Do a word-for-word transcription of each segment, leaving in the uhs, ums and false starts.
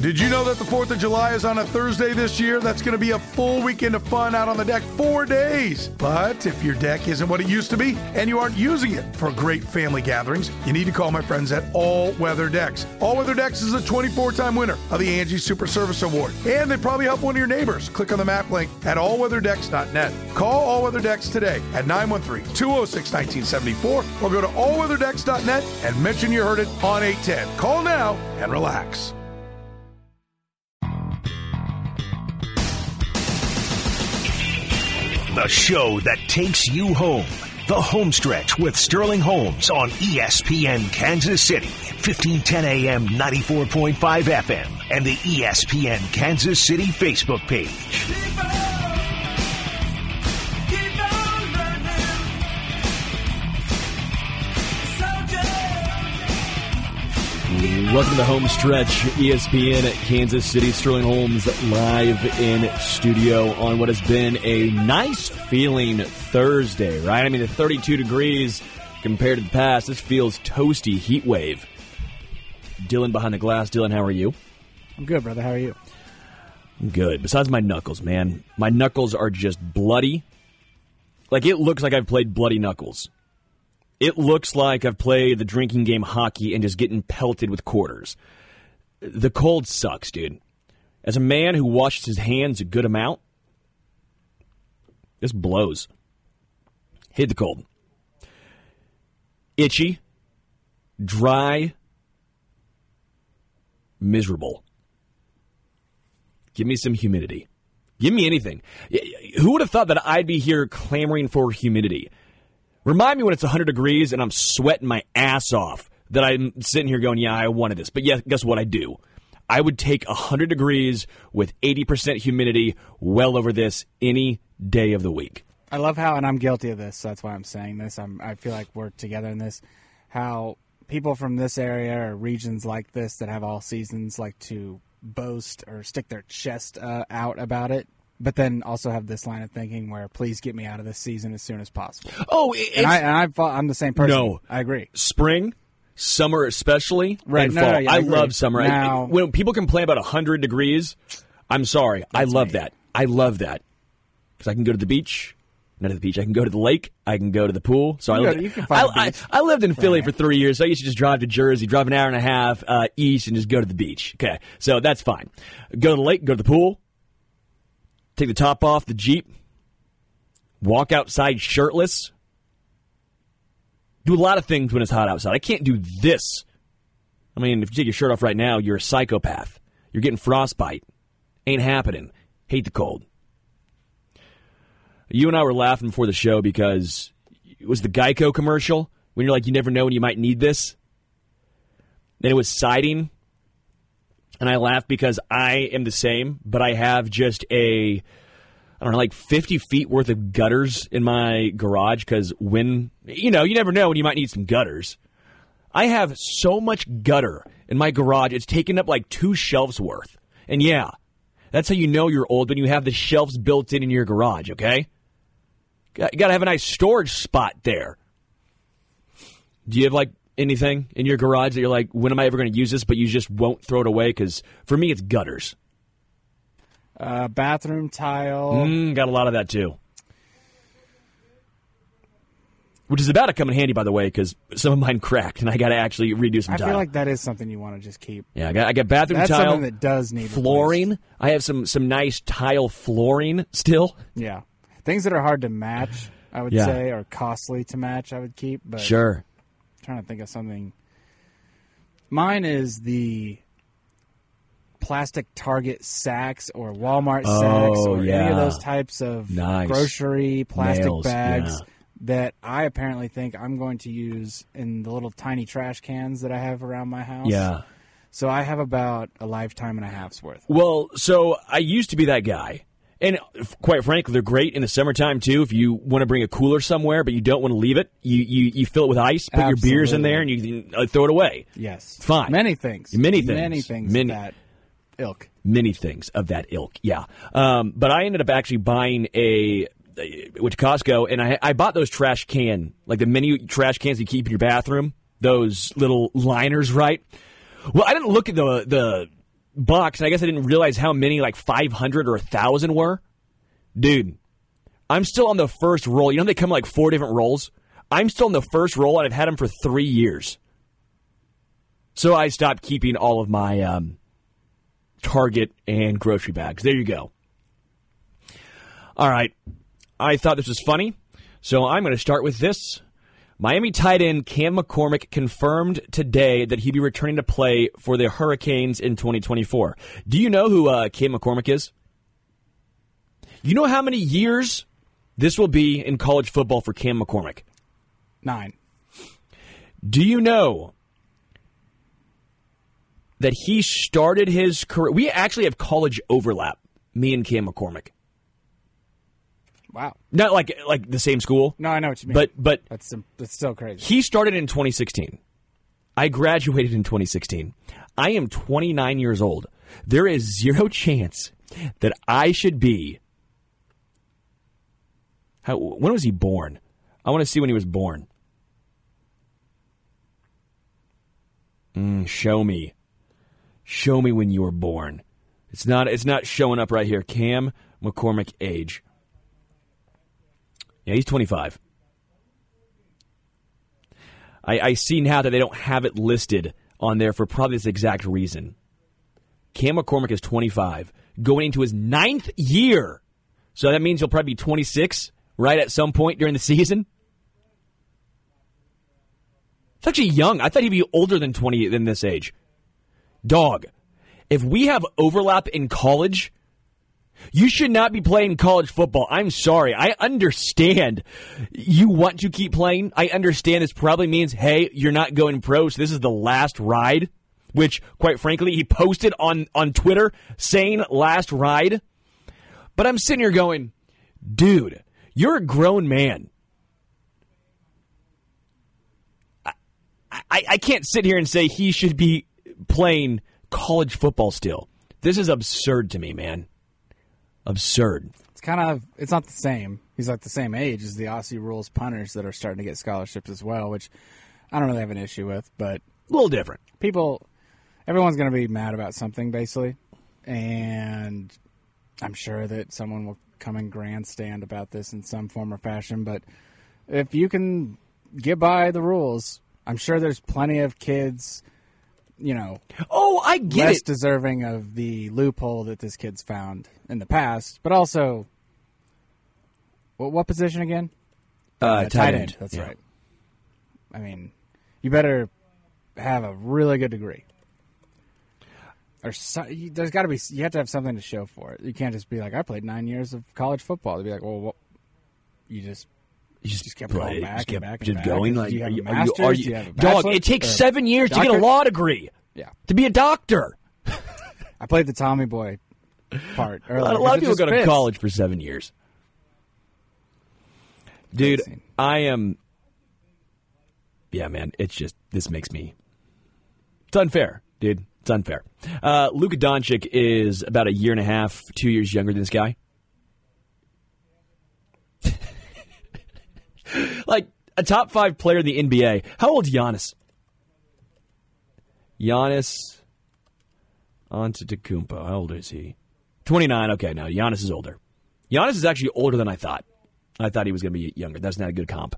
Did you know that the fourth of July is on a Thursday this year? That's going to be a full weekend of fun out on the deck, four days. But if your deck isn't what it used to be and you aren't using it for great family gatherings, you need to call my friends at All Weather Decks. All Weather Decks is a twenty-four-time winner of the Angie Super Service Award, and they probably help one of your neighbors. Click on the map link at all weather decks dot net. Call All Weather Decks today at nine one three, two oh six, one nine seven four or go to all weather decks dot net and mention you heard it on eight ten. Call now and relax. The show that takes you home. The Home Stretch with Sterling Holmes on E S P N Kansas City, fifteen ten A M, ninety-four point five F M, and the E S P N Kansas City Facebook page. Keep on, keep on burning, soldier. Welcome to Home Stretch, E S P N at Kansas City. Sterling Holmes live in studio on what has been a nice feeling Thursday, right? I mean, at thirty-two degrees compared to the past, this feels toasty heat wave. Dylan behind the glass. Dylan, how are you? I'm good, brother. How are you? I'm good. Besides my knuckles, man. My knuckles are just bloody. Like, it looks like I've played bloody knuckles. It looks like I've played the drinking game hockey and just getting pelted with quarters. The cold sucks, dude. As a man who washes his hands a good amount, this blows. Hate the cold. Itchy. Dry. Miserable. Give me some humidity. Give me anything. Who would have thought that I'd be here clamoring for humidity? Remind me when it's one hundred degrees and I'm sweating my ass off that I'm sitting here going, yeah, I wanted this. But yeah, guess what I do? I would take one hundred degrees with eighty percent humidity well over this any day of the week. I love how, and I'm guilty of this, so that's why I'm saying this. I'm, I feel like we're together in this, how people from this area or regions like this that have all seasons like to boast or stick their chest uh, out about it, but then also have this line of thinking where, please get me out of this season as soon as possible. Oh, and, I, and I've, I'm the same person. No. I agree. Spring, summer especially, right, and no, fall. No, yeah, I, I love summer. Now, I, when people complain about one hundred degrees, I'm sorry. I love me. that. I love that because I can go to the beach. Not at the beach. I can go to the lake. I can go to the pool. So I, go, lived, I, I, I lived in Philly for three years. So I used to just drive to Jersey, drive an hour and a half uh, east, and just go to the beach. Okay, so that's fine. Go to the lake. Go to the pool. Take the top off the Jeep. Walk outside shirtless. Do a lot of things when it's hot outside. I can't do this. I mean, if you take your shirt off right now, you're a psychopath. You're getting frostbite. Ain't happening. Hate the cold. You and I were laughing before the show because it was the Geico commercial when you're like, you never know when you might need this. Then it was siding. And I laughed because I am the same, but I have just a, I don't know, like fifty feet worth of gutters in my garage because when, you know, you never know when you might need some gutters. I have so much gutter in my garage, it's taken up like two shelves worth. And yeah, that's how you know you're old, when you have the shelves built in in your garage, okay? You got to have a nice storage spot there. Do you have, like, anything in your garage that you're like, when am I ever going to use this, but you just won't throw it away? Because for me, it's gutters. Uh, bathroom tile. Mm, got a lot of that, too. Which is about to come in handy, by the way, because some of mine cracked, and I got to actually redo some I tile. I feel like that is something you want to just keep. Yeah, I got, I got bathroom That's tile. That's something that does need flooring. I have some some nice tile flooring still. Yeah, things that are hard to match, I would yeah. say, or costly to match, I would keep. But sure. I'm trying to think of something. Mine is the plastic Target sacks or Walmart oh, sacks or yeah. any of those types of nice. grocery plastic Nails, bags. Yeah. That I apparently think I'm going to use in the little tiny trash cans that I have around my house. Yeah. So I have about a lifetime and a half's worth. Well, so I used to be that guy. And quite frankly, they're great in the summertime, too. If you want to bring a cooler somewhere, but you don't want to leave it, you, you, you fill it with ice, put Absolutely. your beers in there, and you can throw it away. Yes. Fine. Many things. Many things. Many things Many. of that ilk. Many things of that ilk, yeah. Um, but I ended up actually buying a... Went to Costco, and I, I bought those trash can, like the mini trash cans you keep in your bathroom, those little liners, right? Well, I didn't look at the the Bucks, and I guess I didn't realize how many, like five hundred or one thousand were. Dude, I'm still on the first roll. You know they come in like four different rolls? I'm still on the first roll, and I've had them for three years. So I stopped keeping all of my um, Target and grocery bags. There you go. All right. I thought this was funny, so I'm going to start with this. Miami tight end Cam McCormick confirmed today that he'd be returning to play for the Hurricanes in twenty twenty-four. Do you know who uh, Cam McCormick is? You know how many years this will be in college football for Cam McCormick? Nine. Do you know that he started his career? We actually have college overlap, me and Cam McCormick. Wow. Not like like the same school. No, I know what you mean. But but that's that's still crazy. He started in twenty sixteen. I graduated in twenty sixteen. I am twenty-nine years old. There is zero chance that I should be. How, when was he born? I want to see when he was born. Mm, show me. Show me when you were born. It's not it's not showing up right here. Cam McCormick age. Yeah, he's twenty-five. I, I see now that they don't have it listed on there for probably this exact reason. Cam McCormick is twenty-five, going into his ninth year. So that means he'll probably be twenty-six, right, at some point during the season. It's actually young. I thought he'd be older than twenty than this age. Dog, if we have overlap in college, you should not be playing college football. I'm sorry. I understand you want to keep playing. I understand this probably means, hey, you're not going pro, so this is the last ride, which, quite frankly, he posted on, on Twitter saying last ride. But I'm sitting here going, dude, you're a grown man. I, I, I can't sit here and say he should be playing college football still. This is absurd to me, man. Absurd. It's kind of, it's not the same. He's like the same age as the Aussie rules punters that are starting to get scholarships as well, which I don't really have an issue with, but a little different. People, everyone's going to be mad about something, basically, and I'm sure that someone will come and grandstand about this in some form or fashion, but if you can get by the rules, I'm sure there's plenty of kids, you know, oh, I get less it. Deserving of the loophole that this kid's found in the past, but also, what, what position again? Uh, uh, tight, tight end. end. That's yeah. right. I mean, you better have a really good degree. Or so, you, there's got to be, you have to have something to show for it. You can't just be like, I played nine years of college football. They'd be like, well, what? you just. You just, you just kept going right, back, just kept, and back and just back. Going like, do you have a master's? Are you, are you, do you have a dog, it takes seven years doctor? to get a law degree. Yeah, to be a doctor. I played the Tommy Boy part. Earlier, a lot, a lot of people go to college for seven years. Dude, I am. Yeah, man, it's just this makes me. It's unfair, dude. It's unfair. Uh, Luka Doncic is about a year and a half, two years younger than this guy. Like, a top five player in the N B A. How old's Giannis? Giannis Antetokounmpo. How old is he? twenty-nine. Okay, no, Giannis is older. Giannis is actually older than I thought. I thought he was going to be younger. That's not a good comp.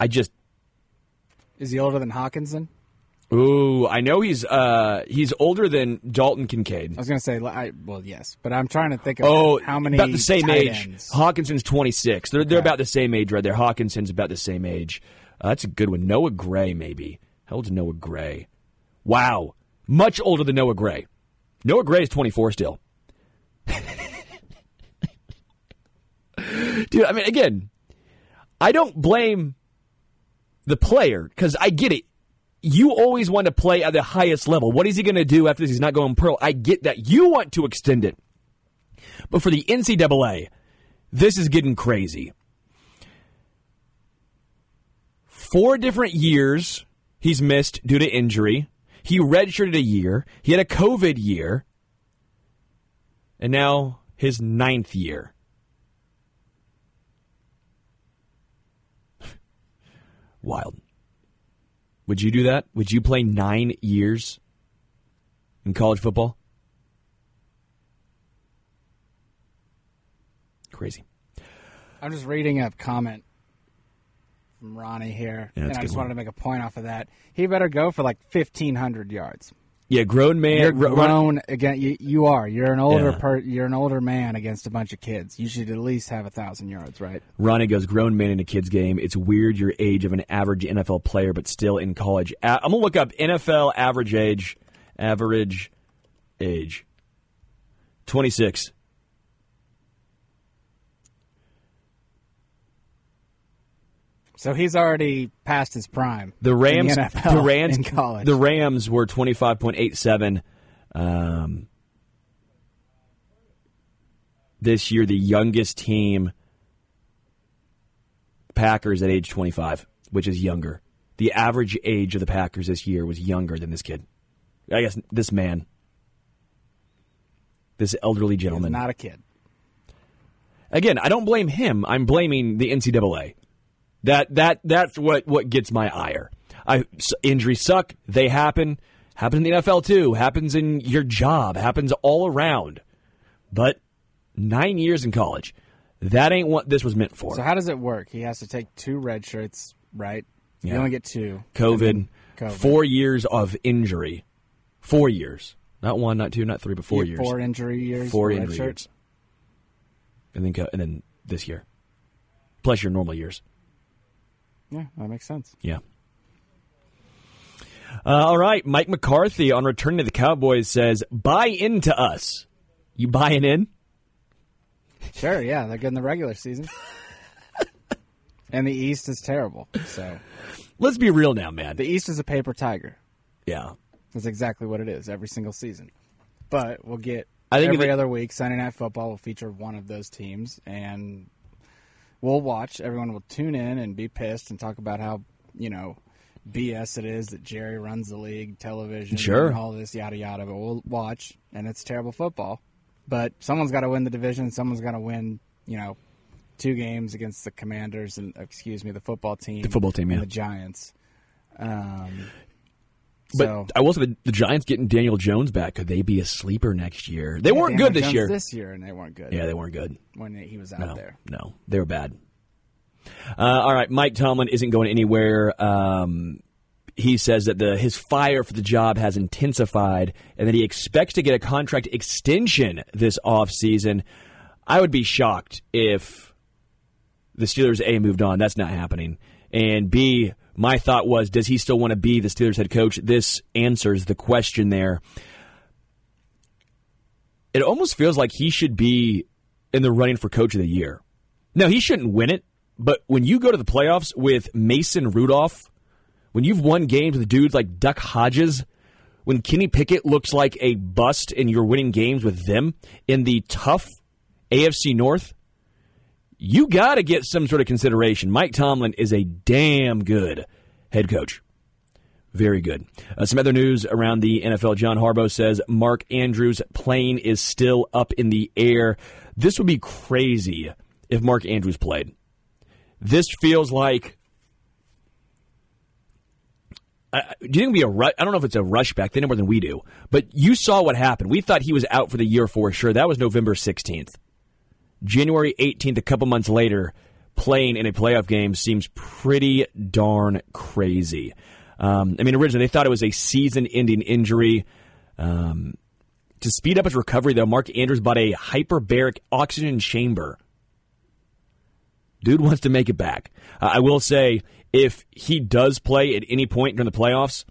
I just... Is he older than Hawkinson? Ooh, I know he's uh, he's older than Dalton Kincaid. I was going to say, I, well, yes, but I'm trying to think of oh, how many about the same tight age. Ends. Hawkinson's twenty-six. They're okay. They're about the same age right there. Hawkinson's about the same age. Uh, that's a good one. Noah Gray, maybe. How old's Noah Gray? Wow, much older than Noah Gray. Noah Gray is twenty-four still. Dude, I mean, again, I don't blame the player because I get it. You always want to play at the highest level. What is he going to do after this? He's not going pro. I get that. You want to extend it. But for the N C double A, this is getting crazy. Four different years he's missed due to injury. He redshirted a year. He had a COVID year. And now his ninth year. Wild. Would you do that? Would you play nine years in in college football? Crazy. I'm just reading a comment from Ronnie here, yeah, and I just one. wanted to make a point off of that. He better go for like fifteen hundred yards. Yeah, grown man. You're grown Ron- again. You, you are. You're an older yeah. per, You're an older man against a bunch of kids. You should at least have a thousand yards, right? Ronnie goes, grown man in a kid's game. It's weird your age of an average N F L player, but still in college. I'm gonna look up N F L average age. Average age. twenty-six. So he's already past his prime. The Rams, in the N F L, the Rams, in college. The Rams were twenty-five point eight seven. Um, this year, the youngest team, Packers at age twenty-five, which is younger. The average age of the Packers this year was younger than this kid. I guess this man, this elderly gentleman. He's not a kid. Again, I don't blame him. I'm blaming the N C double A. That that that's what, what gets my ire. I injuries suck. They happen. Happen in the N F L too. Happens in your job. Happens all around. But nine years in college, that ain't what this was meant for. So how does it work? He has to take two red shirts, right? Yeah. You only get two. COVID, COVID. Four years of injury. Four years. Not one. Not two. Not three. But four years. Four injury years. Four injury years. And then and then this year, plus your normal years. Yeah, that makes sense. Yeah. Uh, all right, Mike McCarthy on Returning to the Cowboys says, buy into us. You buying in? Sure, yeah, they're good in the regular season. And the East is terrible, so. Let's be real now, man. The East is a paper tiger. Yeah. That's exactly what it is every single season. But we'll get, I think every the- other week, Sunday Night Football will feature one of those teams, and we'll watch. Everyone will tune in and be pissed and talk about how, you know, B S it is that Jerry runs the league, television, sure, and all this, yada, yada. But we'll watch, and it's terrible football. But someone's got to win the division. Someone's got to win, you know, two games against the Commanders and, excuse me, the football team. The football team, and yeah. The Giants. Um, but so. I will say the, the Giants getting Daniel Jones back. Could they be a sleeper next year? They yeah, weren't Daniel good this Jones year. This year, and they weren't good. Yeah, they weren't good when he was out no, there. No, they were bad. Uh, all right, Mike Tomlin isn't going anywhere. Um, he says that the his fire for the job has intensified, and that he expects to get a contract extension this offseason. I would be shocked if the Steelers, A, moved on. That's not happening. And B, my thought was, does he still want to be the Steelers head coach? This answers the question there. It almost feels like he should be in the running for coach of the year. Now, he shouldn't win it, but when you go to the playoffs with Mason Rudolph, when you've won games with dudes like Duck Hodges, when Kenny Pickett looks like a bust and you're winning games with them in the tough A F C North, you got to get some sort of consideration. Mike Tomlin is a damn good head coach. Very good. Uh, some other news around the N F L. John Harbaugh says Mark Andrews' plane is still up in the air. This would be crazy if Mark Andrews played. This feels like... Uh, do you think it would be a rush? I don't know if it's a rush back. They know more than we do. But you saw what happened. We thought he was out for the year for sure. That was November sixteenth. January eighteenth, a couple months later, playing in a playoff game seems pretty darn crazy. Um, I mean, originally they thought it was a season-ending injury. Um, to speed up his recovery, though, Mark Andrews bought a hyperbaric oxygen chamber. Dude wants to make it back. Uh, I will say, if he does play at any point during the playoffs,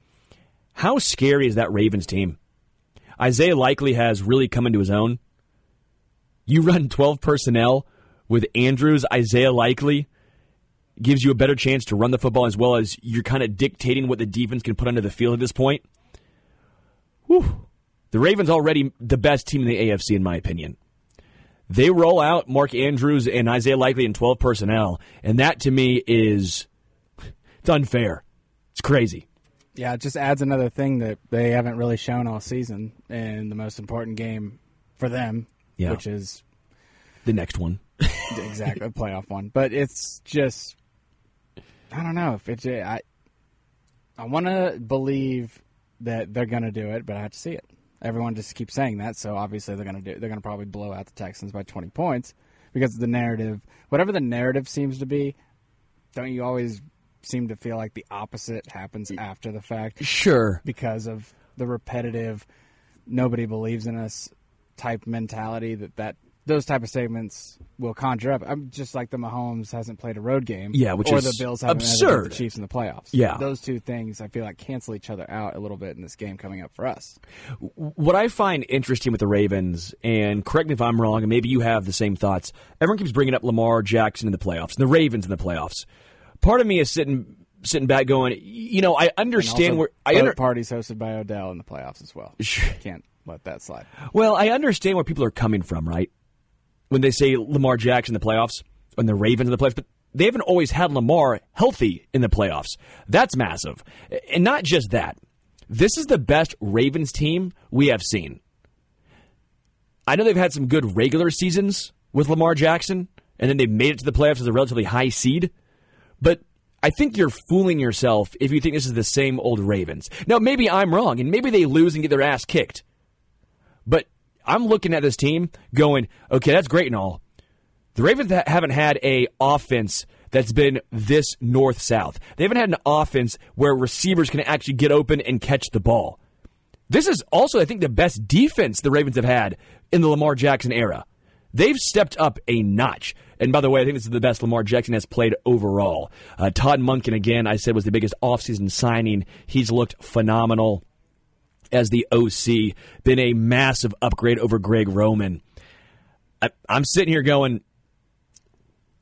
how scary is that Ravens team? Isaiah Likely has really come into his own. You run twelve personnel with Andrews, Isaiah Likely, gives you a better chance to run the football, as well as you're kind of dictating what the defense can put under the field at this point. Whew. The Ravens already the best team in the A F C, in my opinion. They roll out Mark Andrews and Isaiah Likely in twelve personnel, and that to me is it's unfair. It's crazy. Yeah, it just adds another thing that they haven't really shown all season in the most important game for them. Yeah. Which is the next one. Exactly, a playoff one. But it's just, I don't know. If it's, I I want to believe that they're going to do it, but I have to see it. Everyone just keeps saying that, so obviously they're going to do. They're going to probably blow out the Texans by twenty points because the narrative, whatever the narrative seems to be, don't you always seem to feel like the opposite happens after the fact? Sure, because of the repetitive, nobody believes in us type mentality that that those type of statements will conjure up. I'm just like the Mahomes hasn't played a road game, yeah, which or is the Bills haven't absurd. Had the Chiefs in the playoffs. Yeah, those two things I feel like cancel each other out a little bit in this game coming up for us. What I find interesting with the Ravens, and correct me if I'm wrong, and maybe you have the same thoughts. Everyone keeps bringing up Lamar Jackson in the playoffs, and the Ravens in the playoffs. Part of me is sitting. Sitting back, going, you know, I understand where I under- parties hosted by Odell in the playoffs as well. Can't let that slide. Well, I understand where people are coming from, right? When they say Lamar Jackson in the playoffs and the Ravens in the playoffs, but they haven't always had Lamar healthy in the playoffs. That's massive, and not just that. This is the best Ravens team we have seen. I know they've had some good regular seasons with Lamar Jackson, and then they've made it to the playoffs as a relatively high seed, but I think you're fooling yourself if you think this is the same old Ravens. Now, maybe I'm wrong, and maybe they lose and get their ass kicked. But I'm looking at this team going, okay, that's great and all. The Ravens haven't had an offense that's been this north-south. They haven't had an offense where receivers can actually get open and catch the ball. This is also, I think, the best defense the Ravens have had in the Lamar Jackson era. They've stepped up a notch. And by the way, I think this is the best Lamar Jackson has played overall. Uh, Todd Monken, again, I said was the biggest offseason signing. He's looked phenomenal as the O C. Been a massive upgrade over Greg Roman. I, I'm sitting here going,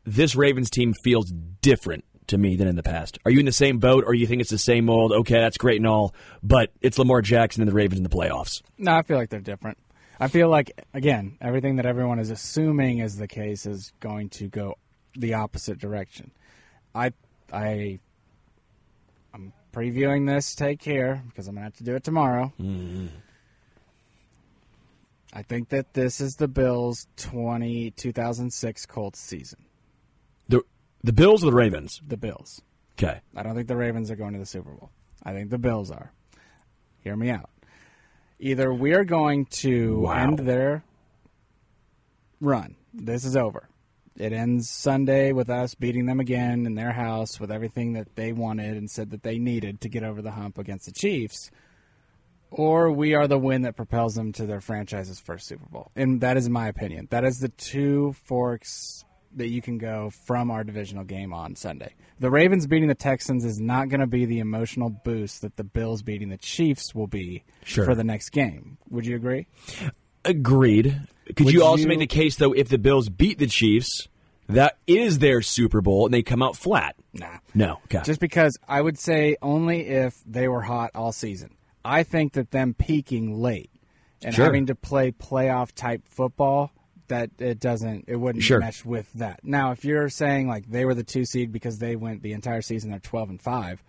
this Ravens team feels different to me than in the past. Are you in the same boat, or you think it's the same old, okay, that's great and all, but it's Lamar Jackson and the Ravens in the playoffs? No, I feel like they're different. I feel like, again, everything that everyone is assuming is the case is going to go the opposite direction. I, I, I'm previewing this take here because I'm going to have to do it tomorrow. Mm-hmm. I think that this is the Bills' twenty, two thousand six Colts season. The the Bills or the Ravens? The Bills. Okay. I don't think the Ravens are going to the Super Bowl. I think the Bills are. Hear me out. Either we are going to wow. end their run. This is over. It ends Sunday with us beating them again in their house with everything that they wanted and said that they needed to get over the hump against the Chiefs. Or we are the win that propels them to their franchise's first Super Bowl. And that is my opinion. That is the two forks that you can go from our divisional game on Sunday. The Ravens beating the Texans is not going to be the emotional boost that the Bills beating the Chiefs will be sure. for the next game. Would you agree? Agreed. Could you, you also make the case, though, if the Bills beat the Chiefs, that is their Super Bowl and they come out flat? Nah. No. Okay. Just because I would say only if they were hot all season. I think that them peaking late and sure. having to play playoff-type football – that it doesn't, it wouldn't sure. mesh with that. Now, if you're saying like they were the two seed because they went the entire season, they're twelve and five,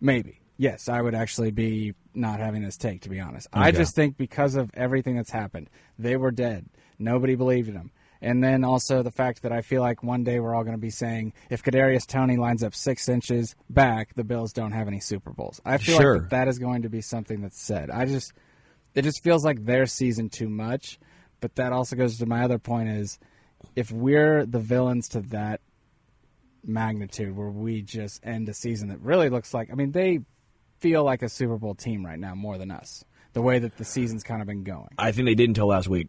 maybe yes, I would actually be not having this take, to be honest. Okay. I just think because of everything that's happened, they were dead. Nobody believed in them, and then also the fact that I feel like one day we're all going to be saying if Kadarius Toney lines up six inches back, the Bills don't have any Super Bowls. I feel sure. like that, that is going to be something that's said. I just, it just feels like their season too much. But that also goes to my other point is if we're the villains to that magnitude where we just end a season that really looks like – I mean, they feel like a Super Bowl team right now more than us, the way that the season's kind of been going. I think they did until last week.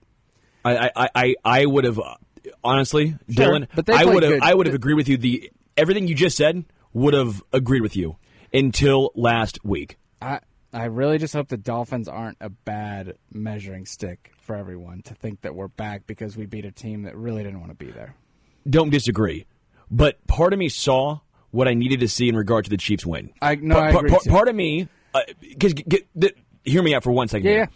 I I, I, I would have – honestly, sure, Dylan, but I would have I would have agreed with you. The everything you just said would have agreed with you until last week. I I really just hope the Dolphins aren't a bad measuring stick for everyone to think that we're back because we beat a team that really didn't want to be there. Don't disagree. But part of me saw what I needed to see in regard to the Chiefs win. I, no, pa- I agree pa- Part of me, because uh, hear me out for one second. Yeah. Here.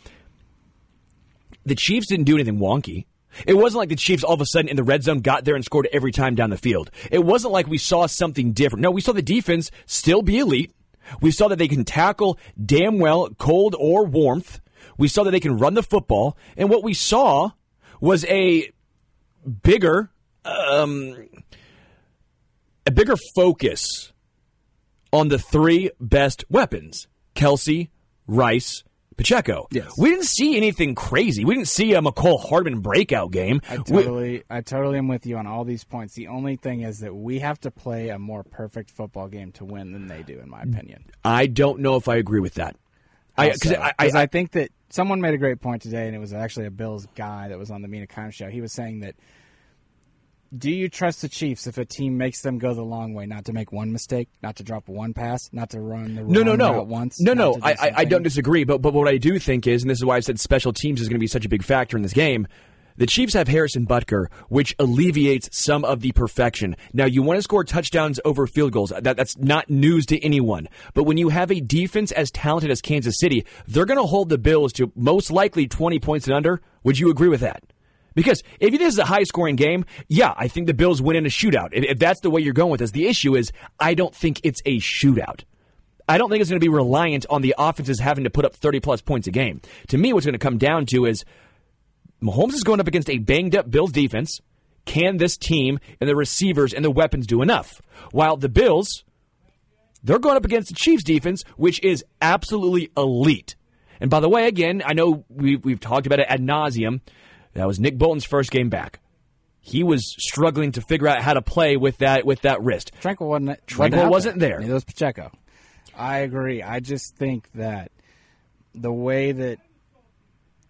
The Chiefs didn't do anything wonky. It wasn't like the Chiefs all of a sudden in the red zone got there and scored every time down the field. It wasn't like we saw something different. No, we saw the defense still be elite. We saw that they can tackle damn well, cold or warmth. We saw that they can run the football. And what we saw was a bigger um, a bigger focus on the three best weapons, Kelsey, Rice, Pacheco. Yes. We didn't see anything crazy. We didn't see a McCall Hardman breakout game. I totally, we, I totally am with you on all these points. The only thing is that we have to play a more perfect football game to win than they do, in my opinion. I don't know if I agree with that. Because I, I, I, I think that someone made a great point today, and it was actually a Bills guy that was on the Mina Kimes show. He was saying that, do you trust the Chiefs if a team makes them go the long way, not to make one mistake, not to drop one pass, not to run the no, no, no. route once? No, no, no. I, I, I don't disagree. But, but what I do think is, and this is why I said special teams is going to be such a big factor in this game, the Chiefs have Harrison Butker, which alleviates some of the perfection. Now, you want to score touchdowns over field goals. That, that's not news to anyone. But when you have a defense as talented as Kansas City, they're going to hold the Bills to most likely twenty points and under. Would you agree with that? Because if it is a high-scoring game, yeah, I think the Bills win in a shootout. If, if that's the way you're going with this, the issue is I don't think it's a shootout. I don't think it's going to be reliant on the offenses having to put up thirty-plus points a game. To me, what's going to come down to is Mahomes is going up against a banged-up Bills defense. Can this team and the receivers and the weapons do enough? While the Bills, they're going up against the Chiefs defense, which is absolutely elite. And by the way, again, I know we've, we've talked about it ad nauseum. That was Nick Bolton's first game back. He was struggling to figure out how to play with that with that wrist. Tranquill wasn't, Tranquill wasn't there. Neither was Pacheco. I agree. I just think that the way that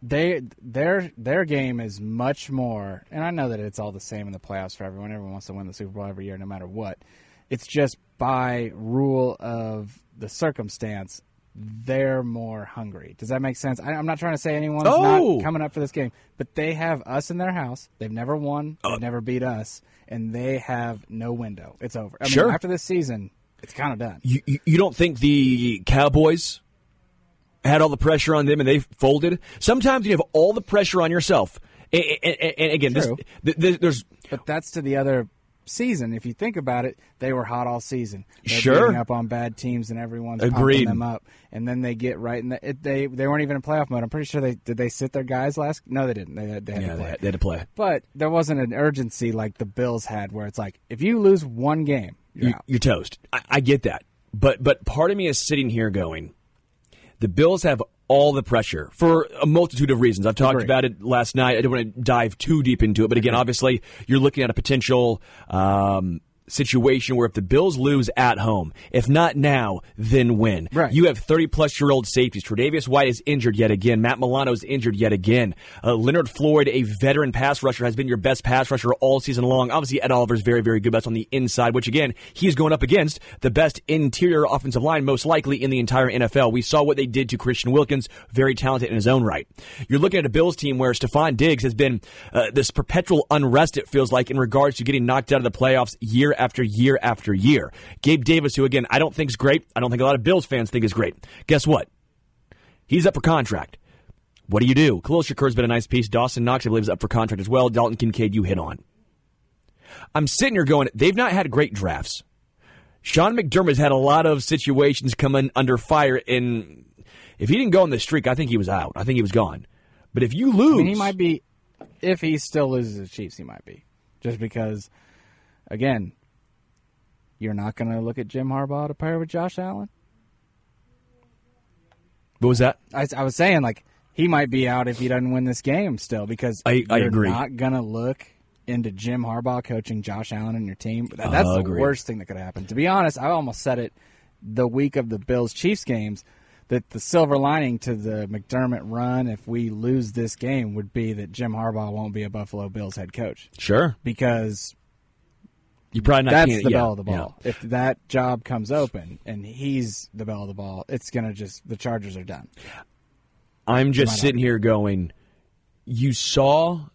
They their their game is much more, and I know that it's all the same in the playoffs for everyone. Everyone wants to win the Super Bowl every year, no matter what. It's just by rule of the circumstance, they're more hungry. Does that make sense? I, I'm not trying to say anyone's oh. not coming up for this game, but they have us in their house. They've never won. They've uh. never beat us, and they have no window. It's over. I sure. mean, after this season, it's kind of done. You, you, you don't think the Cowboys had all the pressure on them and they folded? Sometimes you have all the pressure on yourself. And, and, and again, this, this, there's... But that's to the other season. If you think about it, they were hot all season. They're sure. beating up on bad teams and everyone's Agreed. pumping them up. And then they get right in the... It, they, they weren't even in playoff mode. I'm pretty sure they... Did they sit their guys last... No, they didn't. They, they, had, yeah, to play. they had to play. But there wasn't an urgency like the Bills had where it's like, if you lose one game, you're you, out. You're toast. I, I get that. But But part of me is sitting here going... The Bills have all the pressure for a multitude of reasons. I've talked Agreed. about it last night. I don't want to dive too deep into it. But again, obviously, you're looking at a potential um, situation where if the Bills lose at home, if not now, then when? Right. You have thirty-plus-year-old safeties. Tre'Davious White is injured yet again. Matt Milano is injured yet again. Uh, Leonard Floyd, a veteran pass rusher, has been your best pass rusher all season long. Obviously, Ed Oliver's very, very good. That's on the inside, which, again, he's going up against the best interior offensive line, most likely in the entire N F L. We saw what they did to Christian Wilkins, very talented in his own right. You're looking at a Bills team where Stephon Diggs has been uh, this perpetual unrest, it feels like, in regards to getting knocked out of the playoffs year after year after year. Gabe Davis, who, again, I don't think is great. I don't think a lot of Bills fans think is great. Guess what? He's up for contract. What do you do? Khalil Shakur's been a nice piece. Dawson Knox, I believe, is up for contract as well. Dalton Kincaid, you hit on. I'm sitting here going, they've not had great drafts. Sean McDermott's had a lot of situations come in under fire, and if he didn't go on the streak, I think he was out. I think he was gone. But if you lose... I mean, he might be... If he still loses the Chiefs, he might be. Just because, again... You're not going to look at Jim Harbaugh to pair with Josh Allen? What was that? I, I was saying, like, he might be out if he doesn't win this game still because I, I you're agree. not going to look into Jim Harbaugh coaching Josh Allen and your team. That, that's uh, the agreed. worst thing that could happen. To be honest, I almost said it the week of the Bills-Chiefs games that the silver lining to the McDermott run if we lose this game would be that Jim Harbaugh won't be a Buffalo Bills head coach. Sure. Because... You probably not That's the yeah, bell of the ball. Yeah. If that job comes open and he's the bell of the ball, it's going to just – the Chargers are done. I'm just sitting here going, you saw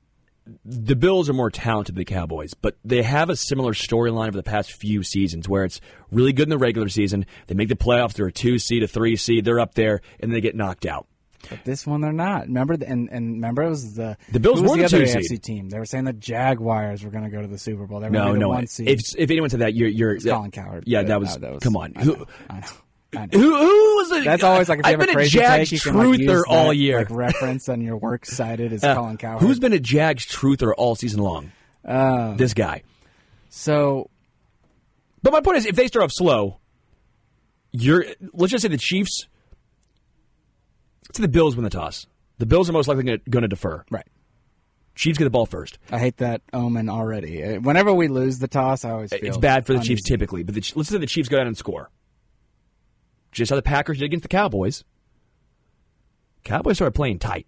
– the Bills are more talented than the Cowboys, but they have a similar storyline over the past few seasons where it's really good in the regular season. They make the playoffs. They're a two seed, a three seed. They're up there, and they get knocked out. But this one, they're not. Remember, the, and, and remember, it was the the Bills were the, the other A F C team. They were saying the Jaguars were going to go to the Super Bowl. They were no, the no. One seed. If if anyone said that, you're you're it's Colin Cowherd. Yeah, that was, no, that was. Come on, I know, I know, I know. Who who was it? That's always like if you I've have been a, crazy a Jag take, truther you can, like, use all that, year. Like reference on your works cited is uh, Colin Cowherd. Who's been a Jags truther all season long? Um, this guy. So, but my point is, if they start off slow, you're let's just say the Chiefs. Let's say the Bills win the toss. The Bills are most likely going to defer. Right. Chiefs get the ball first. I hate that omen already. Whenever we lose the toss, I always feel it's bad for the uneasy. Chiefs typically. But the, let's say the Chiefs go down and score. Just how the Packers did against the Cowboys. Cowboys started playing tight.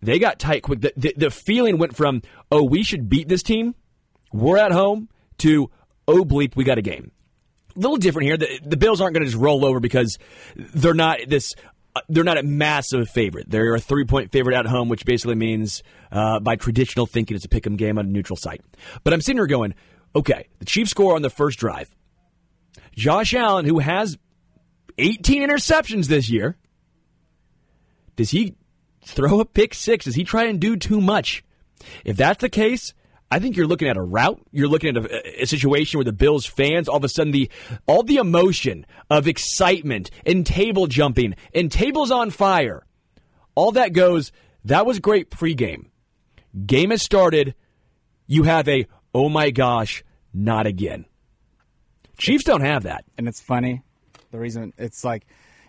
They got tight quick. The, the, the feeling went from, oh, we should beat this team, we're at home, to, oh, bleep, we got a game. A little different here. The, the Bills aren't going to just roll over because they're not this... They're not a massive favorite. They're a three-point favorite at home, which basically means, uh, by traditional thinking, it's a pick 'em game on a neutral site. But I'm sitting here going, okay, the Chiefs score on the first drive. Josh Allen, who has eighteen interceptions this year, does he throw a pick six? Does he try and do too much? If that's the case, I think you're looking at a rout. You're looking at a, a situation where the Bills fans, all of a sudden, the all the emotion of excitement and table jumping and tables on fire, all that goes, that was great pregame. Game has started. You have a, oh my gosh, not again. Chiefs don't have that. And it's funny. The reason, it's like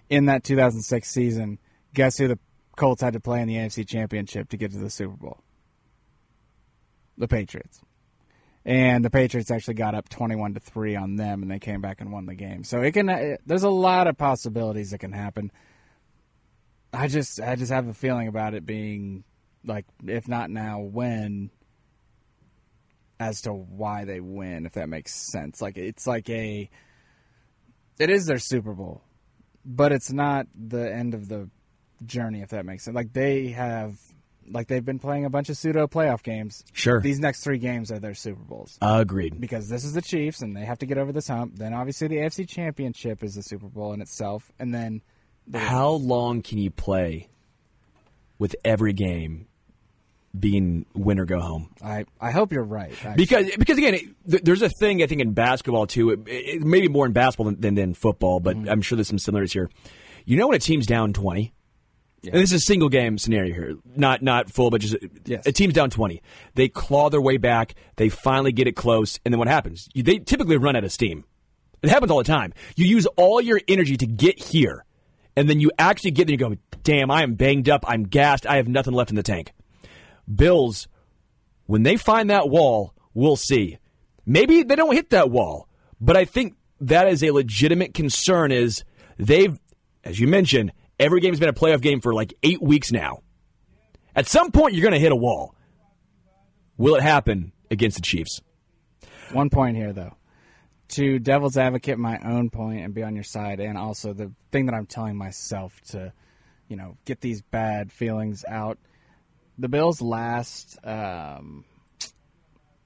in that two thousand six season, guess who the Colts had to play in the A F C Championship to get to the Super Bowl? The Patriots. And the Patriots actually got up twenty-one to three on them, and they came back and won the game. So it can. It, there's a lot of possibilities that can happen. I just, I just have a feeling about it being, like, if not now, when, as to why they win, if that makes sense. Like, it's like a, it is their Super Bowl, but it's not the end of the journey, if that makes sense. Like, they have... Like, they've been playing a bunch of pseudo playoff games. Sure. These next three games are their Super Bowls. Agreed. Because this is the Chiefs, and they have to get over this hump. Then, obviously, the A F C Championship is the Super Bowl in itself. And then... How long can you play with every game being win or go home? I, I hope you're right. Actually. Because, because again, it, there's a thing, I think, in basketball, too. It, it, maybe more in basketball than, than, than football, but mm-hmm. I'm sure there's some similarities here. You know when a team's down twenty? Yeah. And this is a single game scenario here, not not full, but just yes. A team's down twenty. They claw their way back. They finally get it close, and then what happens? They typically run out of steam. It happens all the time. You use all your energy to get here, and then you actually get there. You go, damn, I am banged up. I'm gassed. I have nothing left in the tank. Bills, when they find that wall, we'll see. Maybe they don't hit that wall, but I think that is a legitimate concern. Is they've, as you mentioned. Every game's been a playoff game for like eight weeks now. At some point, you're going to hit a wall. Will it happen against the Chiefs? One point here, though. To devil's advocate my own point and be on your side, and also the thing that I'm telling myself to, you know, get these bad feelings out. The Bills' last um,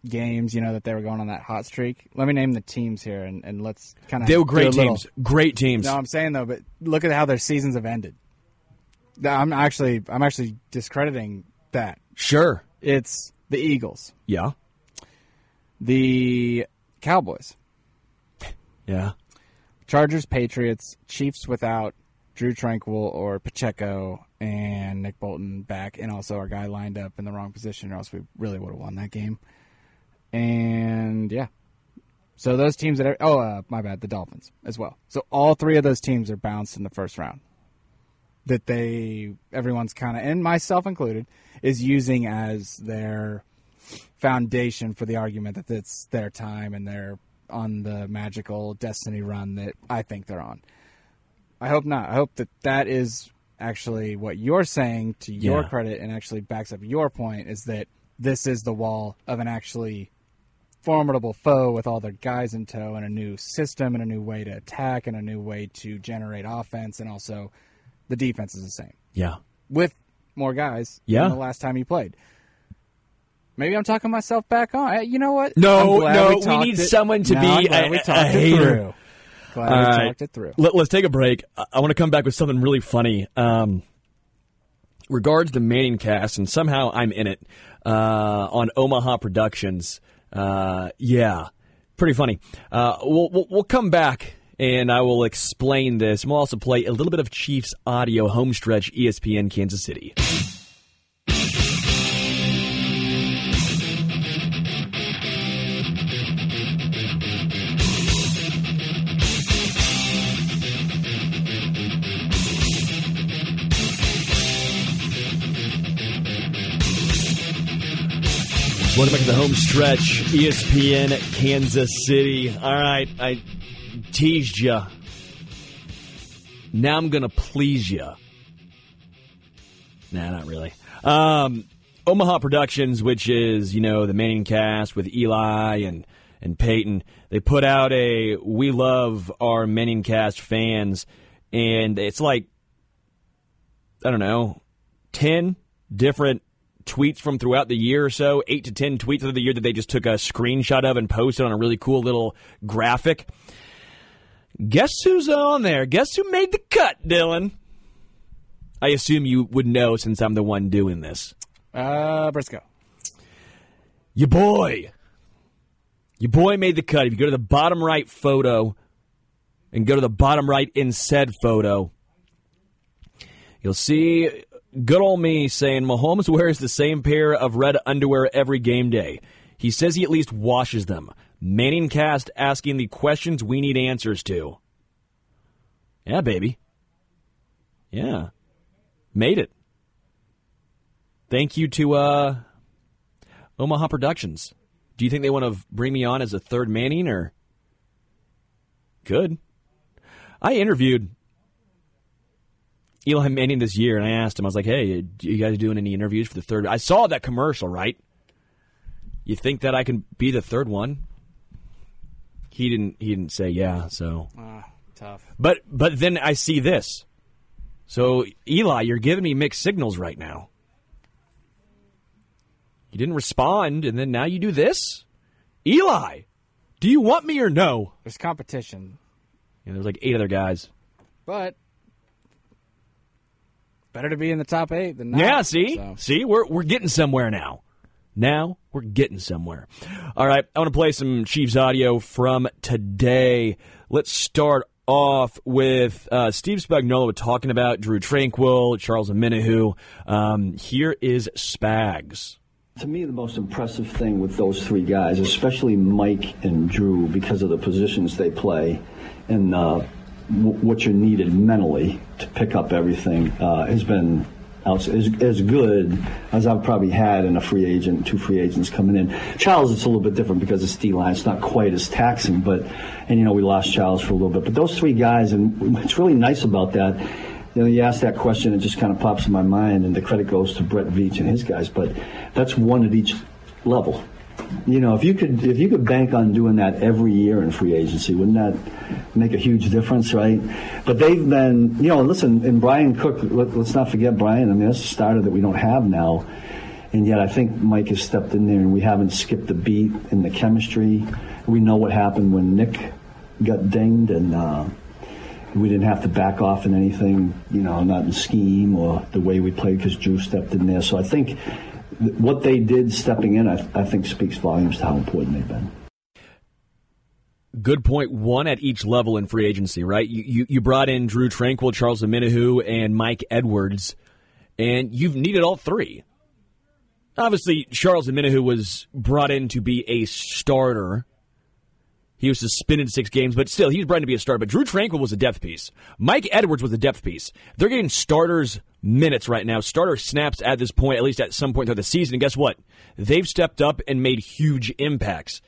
games, you know, that they were going on that hot streak. Let me name the teams here, and, and let's kind of... They were great teams. Great teams. No, I'm saying, though, but... Look at how their seasons have ended. I'm actually I'm actually discrediting that. Sure. It's the Eagles. Yeah. The Cowboys. Yeah. Chargers, Patriots, Chiefs without Drew Tranquill or Pacheco and Nick Bolton back, and also our guy lined up in the wrong position or else we really would have won that game. And, yeah. So those teams that are, oh, uh, my bad, the Dolphins as well. So all three of those teams are bounced in the first round. That they, everyone's kind of, and myself included, is using as their foundation for the argument that it's their time and they're on the magical destiny run that I think they're on. I hope not. I hope that that is actually what you're saying to your yeah. credit and actually backs up your point is that this is the wall of an actually formidable foe with all their guys in tow and a new system and a new way to attack and a new way to generate offense, and also the defense is the same. Yeah. With more guys yeah. than the last time you played. Maybe I'm talking myself back on. You know what? No, no, we, we need it. someone to no, be a, we a hater. Glad all we right. talked it through. Let, let's take a break. I, I want to come back with something really funny. Um, regards the Manning cast, and somehow I'm in it, uh, on Omaha Productions. Uh, yeah, pretty funny. Uh, we'll, we'll, we'll come back and I will explain this. We'll also play a little bit of Chiefs audio homestretch, E S P N Kansas City. Welcome back to the home stretch, E S P N Kansas City. All right, I teased you. Now I'm going to please you. Nah, not really. Um, Omaha Productions, which is, you know, the main cast with Eli and, and Peyton, they put out a We Love Our Manningcast Fans, and it's like, I don't know, ten different tweets from throughout the year or so, eight to ten tweets of the year that they just took a screenshot of and posted on a really cool little graphic. Guess who's on there? Guess who made the cut, Dylan? I assume you would know since I'm the one doing this. Uh, Briscoe. Your boy. Your boy made the cut. If you go to the bottom right photo and go to the bottom right in said photo, you'll see good old me saying Mahomes wears the same pair of red underwear every game day. He says he at least washes them. Manning Cast asking the questions we need answers to. Yeah, baby. Yeah. Made it. Thank you to uh, Omaha Productions. Do you think they want to bring me on as a third Manning or? Good. I interviewed Eli Manning this year, and I asked him, I was like, hey, you guys doing any interviews for the third? I saw that commercial, right? You think that I can be the third one? He didn't He didn't say yeah, so. Uh, tough. But, but then I see this. So, Eli, you're giving me mixed signals right now. You didn't respond, and then now you do this? Eli, do you want me or no? There's competition. Yeah, there's like eight other guys. But better to be in the top eight than not. Yeah, see? So. See? We're we're getting somewhere now. Now we're getting somewhere. All right, I want to play some Chiefs audio from today. Let's start off with uh, Steve Spagnuolo talking about Drew Tranquill, Charles Omenihu. Um, here is Spags. To me, the most impressive thing with those three guys, especially Mike and Drew, because of the positions they play and uh, w- what you're needed mentally to pick up everything, uh, has been as, as good as I've probably had in a free agent, two free agents coming in. Charles, it's a little bit different because it's D-line. It's not quite as taxing, but, and, you know, we lost Charles for a little bit. But those three guys, and what's really nice about that, you know, you ask that question, it just kind of pops in my mind, and the credit goes to Brett Veach and his guys, but that's one at each level. You know, if you could if you could bank on doing that every year in free agency, wouldn't that make a huge difference, right? But they've been, you know, listen, and Brian Cook, let, let's not forget Brian. I mean, that's a starter that we don't have now, and yet I think Mike has stepped in there, and we haven't skipped a beat in the chemistry. We know what happened when Nick got dinged, and uh we didn't have to back off in anything, you know, not in scheme or the way we played because Drew stepped in there. So I think th- what they did stepping in, I, th- I think, speaks volumes to how important they've been. Good point. One at each level in free agency, right? You you, you brought in Drew Tranquill, Charles Omenihu, and Mike Edwards, and you've needed all three. Obviously, Charles Omenihu was brought in to be a starter. He was suspended six games, but still, he was brought in to be a starter. But Drew Tranquill was a depth piece. Mike Edwards was a depth piece. They're getting starters' minutes right now, starter snaps at this point, at least at some point throughout the season. And guess what? They've stepped up and made huge impacts.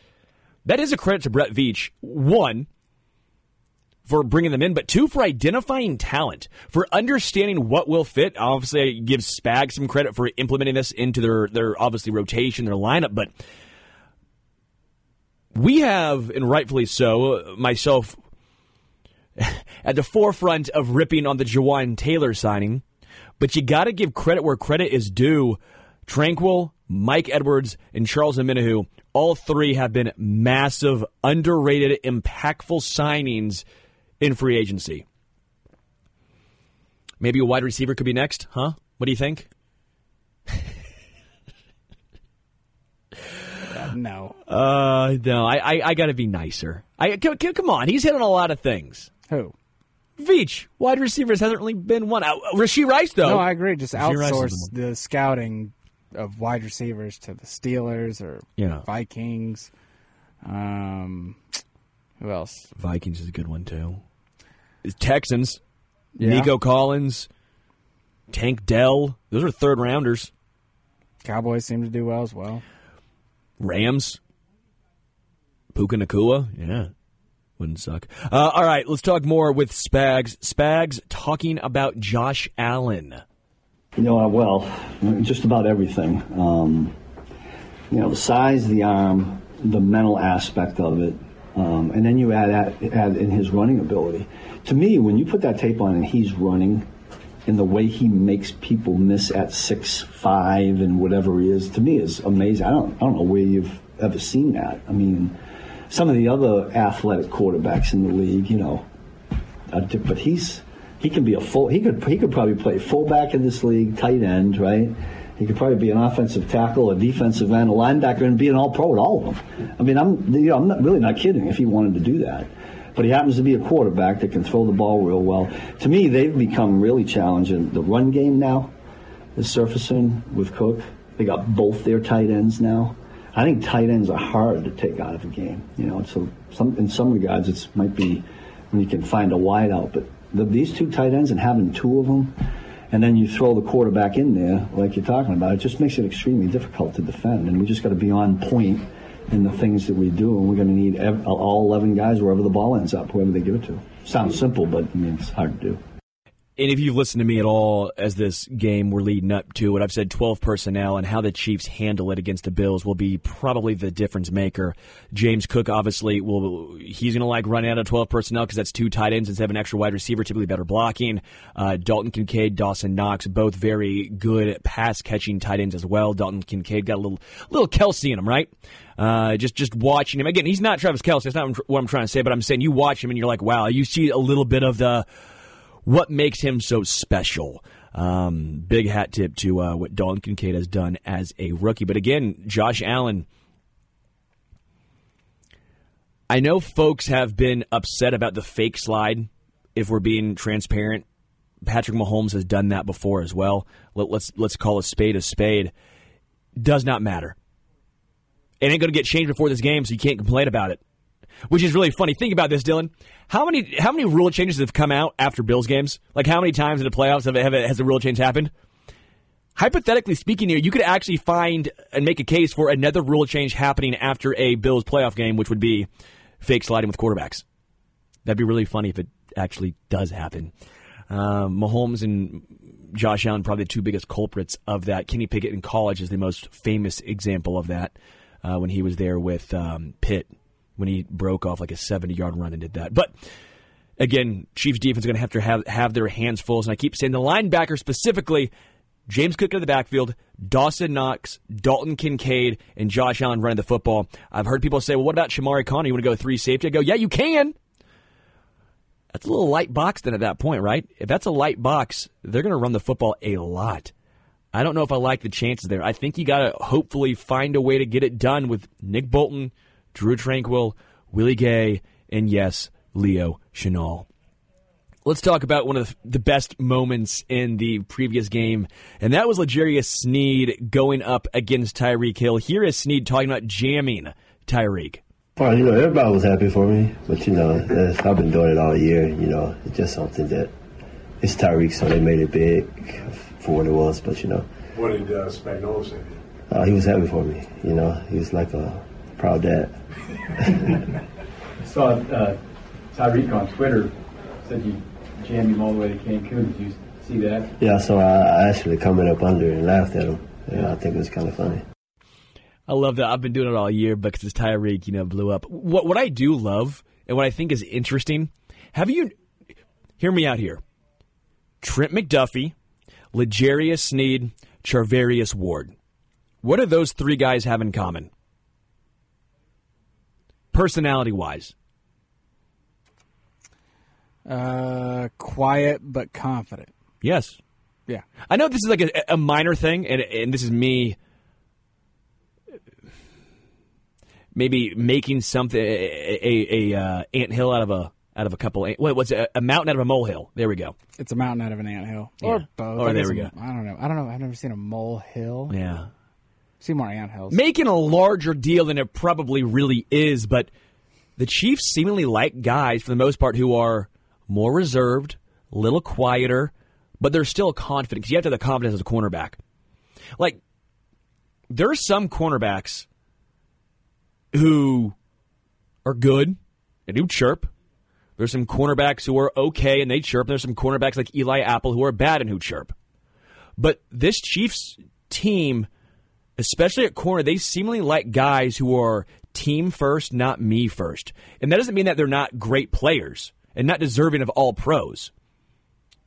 That is a credit to Brett Veach, one, for bringing them in, but two, for identifying talent, for understanding what will fit. Obviously, I give Spag some credit for implementing this into their, their obviously, rotation, their lineup, but we have, and rightfully so, myself at the forefront of ripping on the Jawan Taylor signing, but you got to give credit where credit is due. Tranquill, Mike Edwards, and Charles Omenihu, all three have been massive, underrated, impactful signings in free agency. Maybe a wide receiver could be next, huh? What do you think? No. Uh, no, I, I, I got to be nicer. I c- c- Come on, he's hitting a lot of things. Who? Veach. Wide receivers hasn't really been one. Uh, Rashee Rice, though. No, I agree. Just outsource the scouting of wide receivers to the Steelers or yeah. Vikings. Um, Who else? Vikings is a good one, too. Texans. Yeah. Nico Collins. Tank Dell. Those are third rounders. Cowboys seem to do well as well. Rams. Puka Nakua. Yeah. Wouldn't suck. Uh, all right, let's talk more with Spags. Spags talking about Josh Allen. You know, well, just about everything. Um, you know, the size of the arm, the mental aspect of it, um, and then you add, add, add in his running ability. To me, when you put that tape on and he's running, and the way he makes people miss at six five and whatever he is, to me is amazing. I don't, I don't know where you've ever seen that. I mean, some of the other athletic quarterbacks in the league, you know, but he's he can be a full. He could he could probably play fullback in this league, tight end, right? He could probably be an offensive tackle, a defensive end, a linebacker, and be an All-Pro at all of them. I mean, I'm you know I'm not, really not kidding if he wanted to do that. But he happens to be a quarterback that can throw the ball real well. To me, they've become really challenging. The run game now is surfacing with Cook. They got both their tight ends now. I think tight ends are hard to take out of a game. You know, so some in some regards, it might be when you can find a wide out. But the, these two tight ends and having two of them, and then you throw the quarterback in there, like you're talking about, it just makes it extremely difficult to defend. And we just got to be on point in the things that we do. And we're going to need ev- all eleven guys wherever the ball ends up, whoever they give it to. Sounds simple, but I mean, it's hard to do. And if you've listened to me at all as this game we're leading up to, what I've said, twelve personnel and how the Chiefs handle it against the Bills will be probably the difference maker. James Cook, obviously, will he's going to like run out of twelve personnel because that's two tight ends instead of an extra wide receiver, typically better blocking. Uh, Dalton Kincaid, Dawson Knox, both very good pass-catching tight ends as well. Dalton Kincaid got a little little Kelsey in him, right? Uh, just just watching him. Again, he's not Travis Kelce. That's not what I'm trying to say, but I'm saying you watch him and you're like, wow, you see a little bit of the... what makes him so special? Um, big hat tip to uh, what Dalton Kincaid has done as a rookie. But again, Josh Allen, I know folks have been upset about the fake slide, if we're being transparent. Patrick Mahomes has done that before as well. Let, let's, let's call a spade a spade. Does not matter. It ain't going to get changed before this game, so you can't complain about it. Which is really funny. Think about this, Dylan. How many how many rule changes have come out after Bills games? Like how many times in the playoffs have, have has the rule change happened? Hypothetically speaking, here you could actually find and make a case for another rule change happening after a Bills playoff game, which would be fake sliding with quarterbacks. That'd be really funny if it actually does happen. Um, Mahomes and Josh Allen probably the two biggest culprits of that. Kenny Pickett in college is the most famous example of that uh, when he was there with um, Pitt. When he broke off like a seventy-yard run and did that. But, again, Chiefs defense is going to have to have, have their hands full. And I keep saying the linebacker specifically, James Cook in the backfield, Dawson Knox, Dalton Kincaid, and Josh Allen running the football. I've heard people say, well, what about Shamari Conner? You want to go three safety? I go, yeah, you can. That's a little light box then at that point, right? If that's a light box, they're going to run the football a lot. I don't know if I like the chances there. I think you got to hopefully find a way to get it done with Nick Bolton, Drew Tranquill, Willie Gay, and yes, Leo Chenal. Let's talk about one of the best moments in the previous game, and that was L'Jarius Sneed going up against Tyreek Hill. Here is Sneed talking about jamming Tyreek. Well, you know, everybody was happy for me, but, you know, I've been doing it all year. You know, it's just something that it's Tyreek, so they made it big for what it was, but, you know. What did uh, Spagnuolo say? Uh, he was happy for me, you know. He was like a proud dad. I saw uh, Tyreek on Twitter said you jammed him all the way to Cancun. Did you see that? Yeah, so I actually commented up under and laughed at him. And yeah. I think it was kind of funny. I love that. I've been doing it all year because it's Tyreek, you know, blew up. What what I do love and what I think is interesting, have you, hear me out here, Trent McDuffie, L'Jarius Sneed, Charvarius Ward. What do those three guys have in common? Personality-wise? Uh, quiet but confident. Yes. Yeah. I know this is like a, a minor thing, and, and this is me maybe making something, a, a, a uh, anthill out of a out of a couple, what, what's it, a mountain out of a molehill. There we go. It's a mountain out of an anthill. Yeah. Or both. Or there we go. I don't know. I don't know. I've never seen a molehill. Yeah. See more anthills. Making a larger deal than it probably really is, but the Chiefs seemingly like guys, for the most part, who are more reserved, a little quieter, but they're still confident, because you have to have the confidence as a cornerback. Like, there are some cornerbacks who are good and who chirp. There's some cornerbacks who are okay and they chirp. And there's some cornerbacks like Eli Apple who are bad and who chirp. But this Chiefs team, especially at corner, they seemingly like guys who are team first, not me first. And that doesn't mean that they're not great players and not deserving of all pros.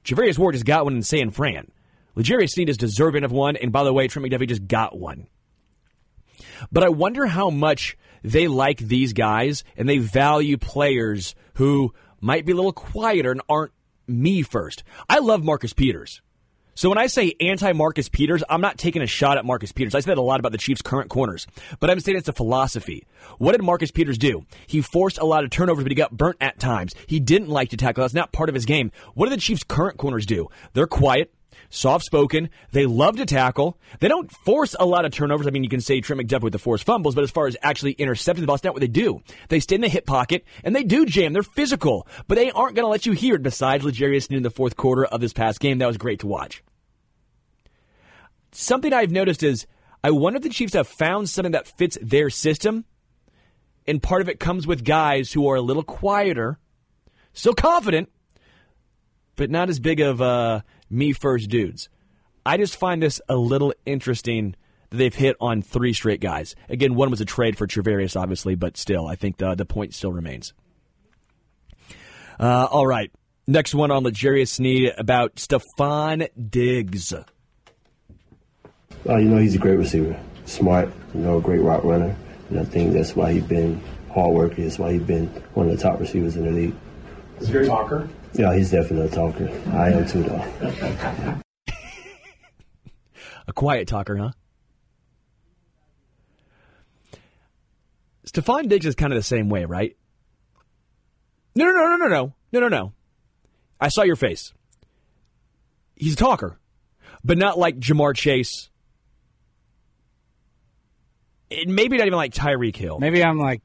Javarius Ward just got one in San Fran. L'Jarius Sneed is deserving of one. And by the way, Trent McDuffie just got one. But I wonder how much they like these guys and they value players who might be a little quieter and aren't me first. I love Marcus Peters. So when I say anti-Marcus Peters, I'm not taking a shot at Marcus Peters. I said a lot about the Chiefs' current corners, but I'm saying it's a philosophy. What did Marcus Peters do? He forced a lot of turnovers, but he got burnt at times. He didn't like to tackle. That's not part of his game. What do the Chiefs' current corners do? They're quiet, soft-spoken. They love to tackle. They don't force a lot of turnovers. I mean, you can say Trent McDuffie with the forced fumbles, but as far as actually intercepting the ball, that's not what they do. They stay in the hip pocket, and they do jam. They're physical, but they aren't going to let you hear it besides L'Jarius Sneed in the fourth quarter of this past game. That was great to watch. Something I've noticed is I wonder if the Chiefs have found something that fits their system, and part of it comes with guys who are a little quieter, still confident, but not as big of uh, me-first dudes. I just find this a little interesting that they've hit on three straight guys. Again, one was a trade for Trevarius, obviously, but still, I think the, the point still remains. Uh, all right, next one on L'Jarius Sneed about Stephon Diggs. Uh, you know, he's a great receiver, smart, you know, a great route runner. And I think that's why he's been hard working. That's why he's been one of the top receivers in the league. Is he a talker? Yeah, he's definitely a talker. I am too, though. A quiet talker, huh? Stephon Diggs is kind of the same way, right? No, no, no, no, no, no. No, no, no. I saw your face. He's a talker, but not like Jamar Chase. And maybe not even like Tyreek Hill. Maybe I'm like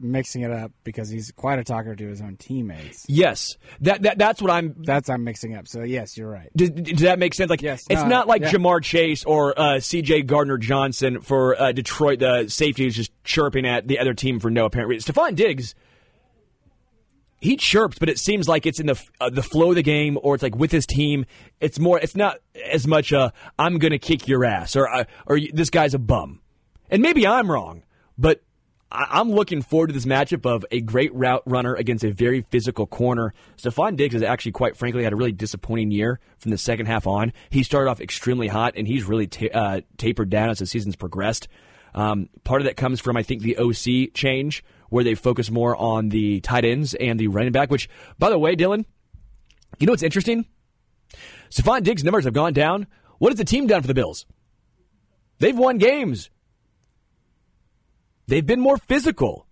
mixing it up because he's quite a talker to his own teammates. Yes, that, that that's what I'm. That's I'm mixing up. So yes, you're right. Does, does that make sense? Like yes, it's no, not like yeah. Jamar Chase or uh, C J Gardner-Johnson for uh, Detroit. The safety who's just chirping at the other team for no apparent reason. Stephon Diggs, he chirps, but it seems like it's in the uh, the flow of the game, or it's like with his team. It's more. It's not as much. Uh, I'm gonna kick your ass, or uh, or this guy's a bum. And maybe I'm wrong, but I'm looking forward to this matchup of a great route runner against a very physical corner. Stephon Diggs has actually, quite frankly, had a really disappointing year from the second half on. He started off extremely hot, and he's really ta- uh, tapered down as the season's progressed. Um, part of that comes from, I think, the O C change, where they focus more on the tight ends and the running back, which, by the way, Dylan, you know what's interesting? Stephon Diggs' numbers have gone down. What has the team done for the Bills? They've won games. They've been more physical.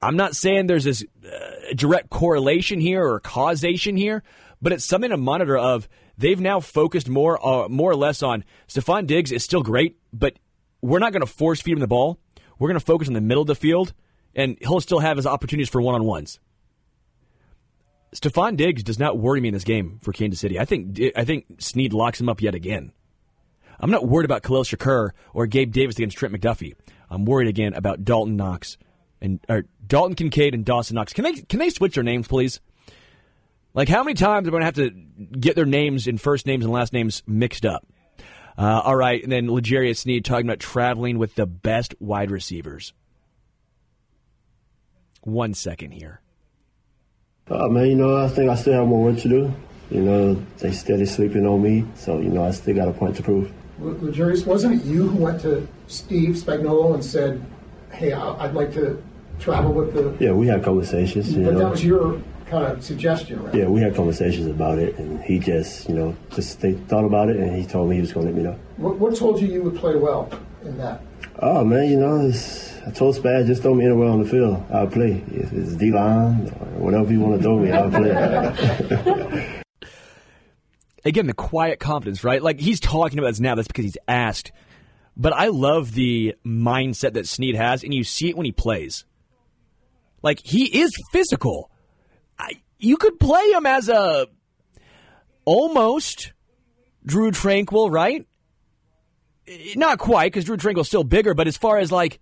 I'm not saying there's this uh, direct correlation here or causation here, but it's something to monitor of. They've now focused more uh, more or less on Stephon Diggs is still great, but we're not going to force feed him the ball. We're going to focus on the middle of the field, and he'll still have his opportunities for one-on-ones. Stephon Diggs does not worry me in this game for Kansas City. I think I think Sneed locks him up yet again. I'm not worried about Khalil Shakur or Gabe Davis against Trent McDuffie. I'm worried again about Dalton Knox and or Dalton Kincaid and Dawson Knox. Can they can they switch their names, please? Like, how many times am I going to have to get their names and first names and last names mixed up? Uh, all right, and then L'Jarius Sneed talking about traveling with the best wide receivers. One second here. Uh, man, you know, I think I still have more work to do. You know, they steady sleeping on me, so, you know, I still got a point to prove. L'Jarius, wasn't it you who went to Steve Spagnuolo and said, hey, I'd like to travel with the... Yeah, we had conversations. You but know. That was your kind of suggestion, right? Yeah, we had conversations about it, and he just, you know, just they thought about it, and he told me he was going to let me know. What, what told you you would play well in that? Oh, man, you know, it's, I told Spag, just throw me anywhere on the field. I'll play. If it's D-line or whatever you want to throw me, I'll play. Again, the quiet confidence, right? Like, he's talking about this now. That's because he's asked. But I love the mindset that Sneed has, and you see it when he plays. Like, he is physical. I, you could play him as a almost Drew Tranquill, right? Not quite, because Drew Tranquill's still bigger, but as far as, like,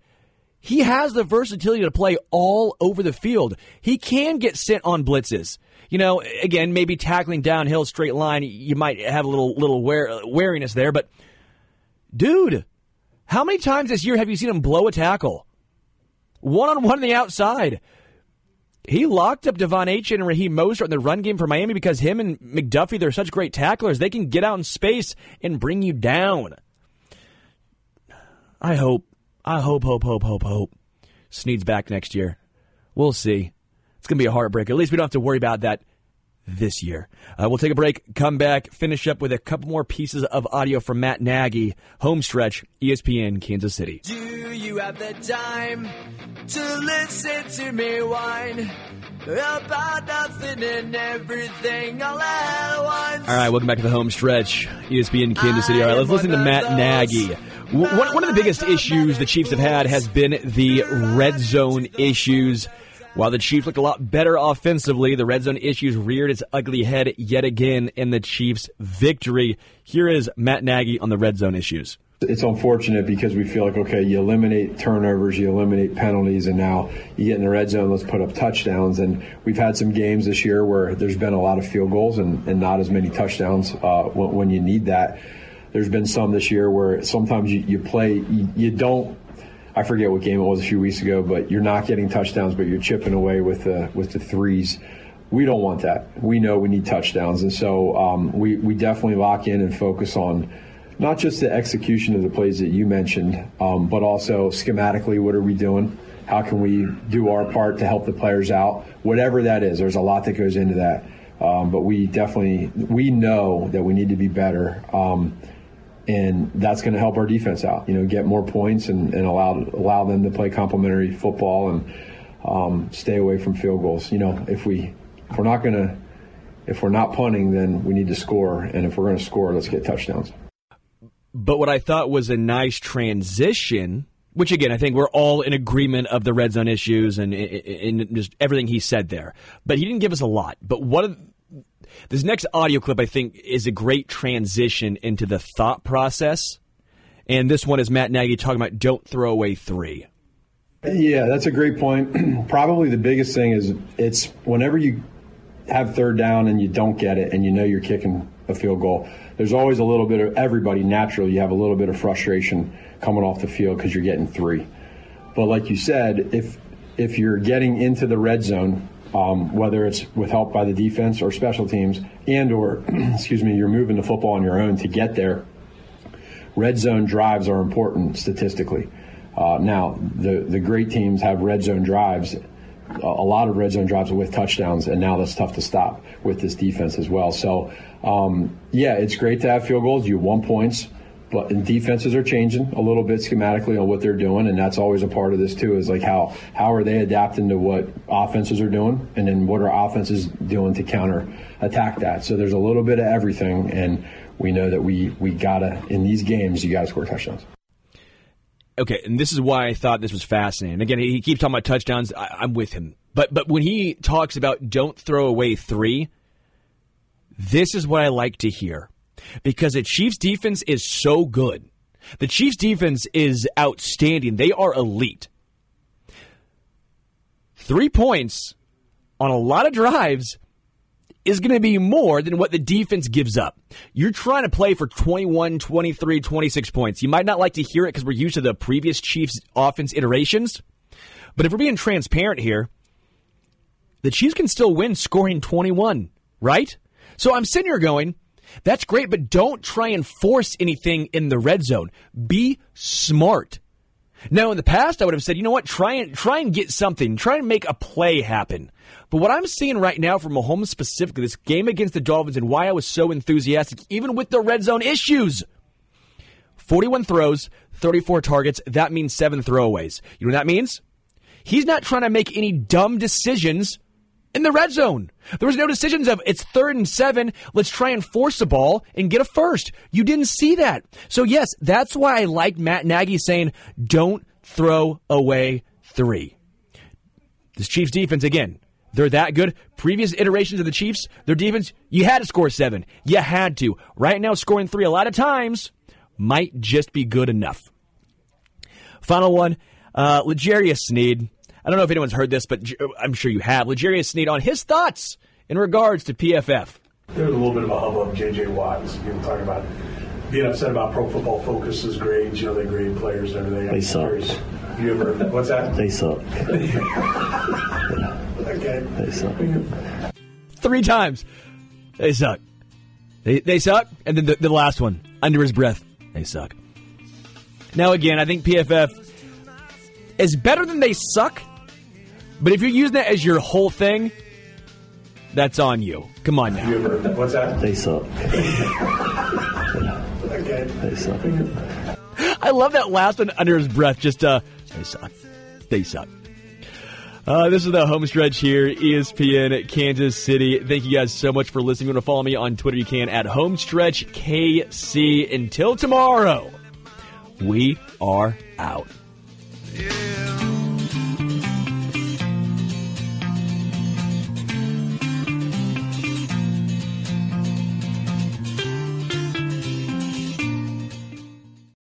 he has the versatility to play all over the field. He can get sent on blitzes. You know, again, maybe tackling downhill, straight line, you might have a little little wear, wariness there. But, dude, how many times this year have you seen him blow a tackle? One-on-one on the outside. He locked up Devon Achane and Raheem Mostert in the run game for Miami because him and McDuffie, they're such great tacklers. They can get out in space and bring you down. I hope, I hope, hope, hope, hope, hope Sneed's back next year. We'll see. It's going to be a heartbreaker. At least we don't have to worry about that this year. Uh, we'll take a break, come back, finish up with a couple more pieces of audio from Matt Nagy. Homestretch, E S P N Kansas City. Do you have the time to listen to me whine about nothing and everything all at once? All right, welcome back to the Homestretch, E S P N Kansas City. All right, let's listen to Matt Nagy. One, one of the biggest issues the Chiefs have had has been the red zone issues. While the Chiefs look a lot better offensively, the red zone issues reared its ugly head yet again in the Chiefs' victory. Here is Matt Nagy on the red zone issues. It's unfortunate because we feel like, okay, you eliminate turnovers, you eliminate penalties, and now you get in the red zone, let's put up touchdowns. And we've had some games this year where there's been a lot of field goals and, and not as many touchdowns uh, when, when you need that. There's been some this year where sometimes you, you play, you, you don't, I forget what game it was a few weeks ago, but you're not getting touchdowns, but you're chipping away with the with the threes. We don't want that. We know we need touchdowns, and so um, we we definitely lock in and focus on not just the execution of the plays that you mentioned, um, but also schematically, what are we doing? How can we do our part to help the players out? Whatever that is, there's a lot that goes into that, um, but we definitely we know that we need to be better. Um, And that's going to help our defense out, you know, get more points and, and allow allow them to play complementary football and um, stay away from field goals. You know, if we if we're not going to if we're not punting, then we need to score. And if we're going to score, let's get touchdowns. But what I thought was a nice transition, which, again, I think we're all in agreement of the red zone issues and, and just everything he said there. But he didn't give us a lot. But what – this next audio clip, I think, is a great transition into the thought process. And this one is Matt Nagy talking about don't throw away three. Yeah, that's a great point. Probably the biggest thing is it's whenever you have third down and you don't get it and you know you're kicking a field goal, there's always a little bit of everybody naturally. You have a little bit of frustration coming off the field because you're getting three. But like you said, if if you're getting into the red zone, Um, whether it's with help by the defense or special teams and or, excuse me, you're moving the football on your own to get there, red zone drives are important statistically. Uh, now, the, the great teams have red zone drives, a lot of red zone drives with touchdowns, and now that's tough to stop with this defense as well. So, um, yeah, it's great to have field goals. You won points. But defenses are changing a little bit schematically on what they're doing, and that's always a part of this too, is like how, how are they adapting to what offenses are doing, and then what are offenses doing to counter attack that. So there's a little bit of everything, and we know that we, we got to, in these games, you got to score touchdowns. Okay, and this is why I thought this was fascinating. Again, he keeps talking about touchdowns. I, I'm with him. But, but when he talks about don't throw away three, this is what I like to hear. Because the Chiefs' defense is so good. The Chiefs' defense is outstanding. They are elite. Three points on a lot of drives is going to be more than what the defense gives up. You're trying to play for twenty-one, twenty-three, twenty-six points. You might not like to hear it because we're used to the previous Chiefs' offense iterations. But if we're being transparent here, the Chiefs can still win scoring twenty-one, right? So I'm sitting here going, that's great, but don't try and force anything in the red zone. Be smart. Now, in the past, I would have said, you know what, try and try and get something. Try and make a play happen. But what I'm seeing right now from Mahomes specifically, this game against the Dolphins and why I was so enthusiastic, even with the red zone issues, forty-one throws, thirty-four targets, that means seven throwaways. You know what that means? He's not trying to make any dumb decisions in the red zone. There was no decisions of it's third and seven, let's try and force the ball and get a first. You didn't see that. So, yes, that's why I like Matt Nagy saying don't throw away three. This Chiefs defense, again, they're that good. Previous iterations of the Chiefs, their defense, you had to score seven. You had to. Right now, scoring three a lot of times might just be good enough. Final one. Uh, L'Jarius Sneed. I don't know if anyone's heard this, but I'm sure you have. L'Jarius Sneed on his thoughts in regards to P F F. There's a little bit of a hubbub. J J. Watt is talking about being upset about Pro Football Focus's grades. You know, they grade players and everything. They suck. You ever, what's that? They suck. Okay. They suck. Three times. They suck. They, they suck. And then the, the last one, under his breath, they suck. Now, again, I think P F F is better than they suck, but if you're using that as your whole thing, that's on you. Come on now. You ever, what's that? They suck. Okay. They suck. I love that last one under his breath. Just, uh, they suck. They suck. Uh, this is the home stretch here, E S P N Kansas City. Thank you guys so much for listening. If you want to follow me on Twitter, you can at Homestretch K C. Until tomorrow, we are out.